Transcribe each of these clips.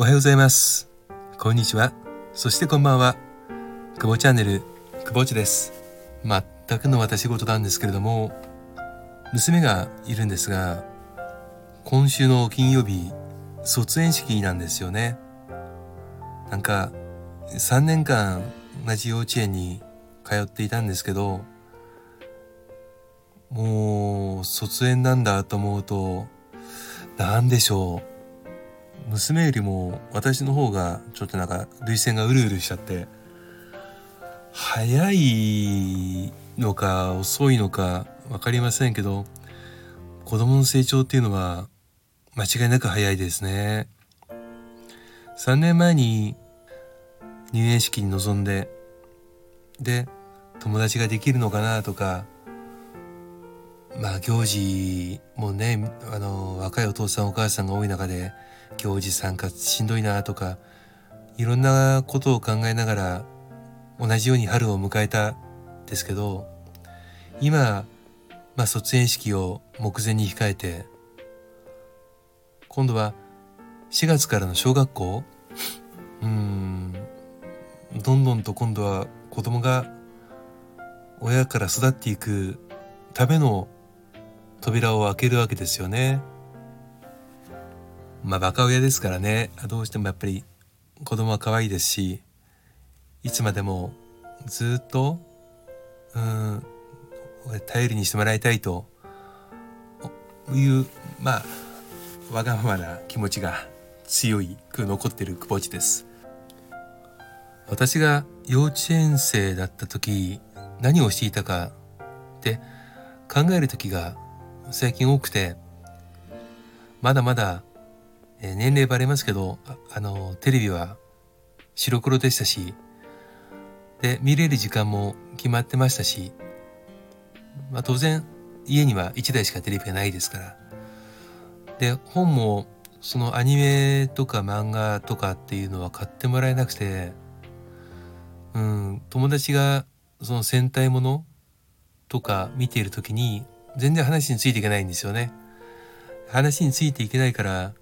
おはようございます、こんにちは、そしてこんばんは。くぼチャンネル、くぼちです。全くの私事なんですけれども、娘がいるんですが、今週の金曜日卒園式なんですよね。なんか3年間同じ幼稚園に通っていたんですけど、もう卒園なんだと思うと、なんでしょう、娘よりも私の方がちょっとなんか涙腺がうるうるしちゃって、早いのか遅いのか分かりませんけど、子供の成長っていうのは間違いなく早いですね。3年前に入園式に臨んで、で友達ができるのかなとか、行事もね、若いお父さんお母さんが多い中で行事参加しんどいなとか、いろんなことを考えながら同じように春を迎えたんですけど、今、卒園式を目前に控えて、今度は4月からの小学校、どんどんと今度は子供が親から育っていくための扉を開けるわけですよね。バカ親ですからね、どうしてもやっぱり子供は可愛いですし、いつまでもずっと頼りにしてもらいたいというわがままな気持ちが強く残っているくぼちです。私が幼稚園生だった時何をしていたかって考える時が最近多くて、まだまだ年齢バレますけど、テレビは白黒でしたし、で見れる時間も決まってましたし、当然家には1台しかテレビがないですから、で本もそのアニメとか漫画とかっていうのは買ってもらえなくて、友達がその戦隊ものとか見ている時に全然話についていけないんですよね。話についていけないから、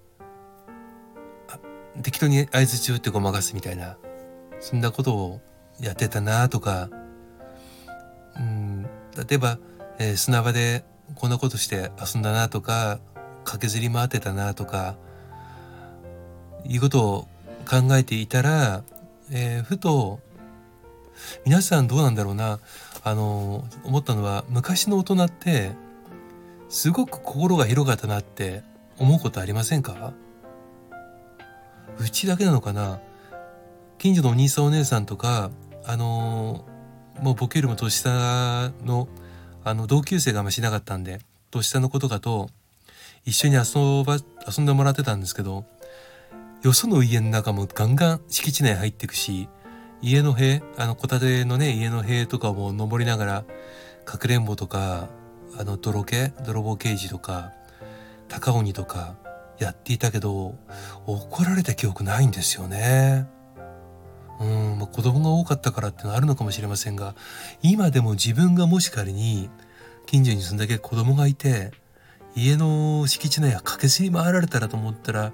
適当に相槌を打ってごまかすみたいな、そんなことをやってたなとか、例えば、砂場でこんなことして遊んだなとか、駆けずり回ってたなとかいうことを考えていたら、ふと皆さんどうなんだろうな、思ったのは、昔の大人ってすごく心が広がったなって思うことありませんか？うちだけなのかな。近所のお兄さんお姉さんとか、もう僕よりも年下の同級生があんましなかったんで、年下の子とかと一緒に遊んでもらってたんですけど、よその家の中もガンガン敷地内入っていくし、家の塀、戸建てのね、家の塀とかも登りながら、かくれんぼとか、泥棒刑事とか高鬼とかやっていたけど、怒られた記憶ないんですよね。子供が多かったからってのあるのかもしれませんが、今でも自分がもし仮に近所にそんだけ子供がいて、家の敷地内は駆けずり回られたらと思ったら、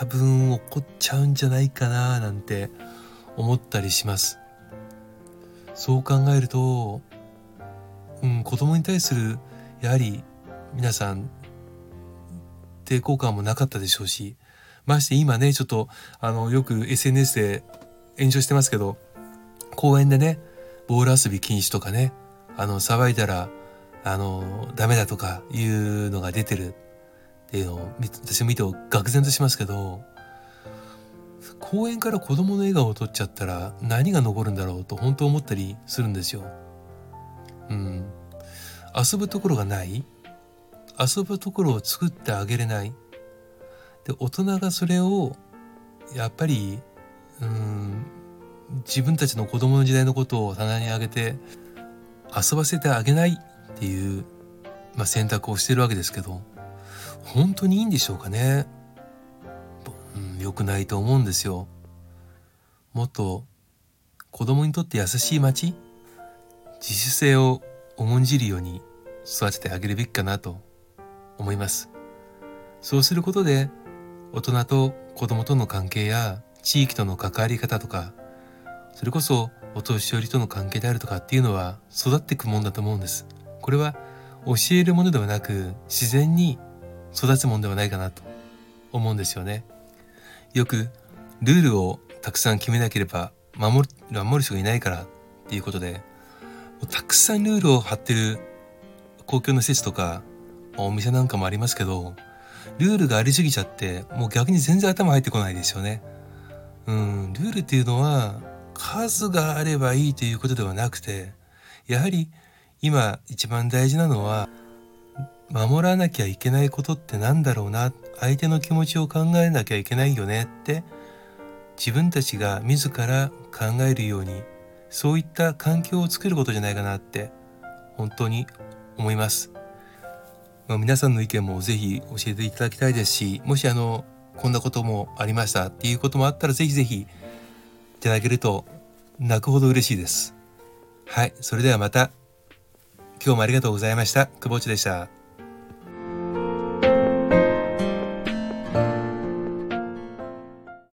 多分怒っちゃうんじゃないかななんて思ったりします。そう考えると、子供に対するやはり皆さん抵抗感もなかったでしょうし、まして今ね、ちょっとよく SNS で炎上してますけど、公園でね、ボール遊び禁止とかね、騒いだらダメだとかいうのが出てるっていうのを私見て愕然としますけど、公園から子供の笑顔を撮っちゃったら何が残るんだろうと本当思ったりするんですよ。遊ぶところがない、遊ぶところを作ってあげれないで、大人がそれをやっぱり自分たちの子供の時代のことを棚にあげて遊ばせてあげないっていう、選択をしてるわけですけど、本当にいいんでしょうかね。良くないと思うんですよ。もっと子供にとって優しい街、自主性を重んじるように育ててあげるべきかなと思います。そうすることで、大人と子供との関係や地域との関わり方とか、それこそお年寄りとの関係であるとかっていうのは育っていくもんだと思うんです。これは教えるものではなく、自然に育つものではないかなと思うんですよね。よくルールをたくさん決めなければ守る人がいないからっていうことで、たくさんルールを張ってる公共の施設とかお店なんかもありますけど、ルールがありすぎちゃってもう逆に全然頭入ってこないですよね。ルールっていうのは数があればいいということではなくて、やはり今一番大事なのは守らなきゃいけないことってなんだろうな、相手の気持ちを考えなきゃいけないよねって自分たちが自ら考えるように、そういった環境を作ることじゃないかなって本当に思います。皆さんの意見もぜひ教えていただきたいですし、もしこんなこともありましたっていうこともあったら、ぜひぜひいただけると泣くほど嬉しいです。はい、それではまた。今日もありがとうございました。くぼっちでした。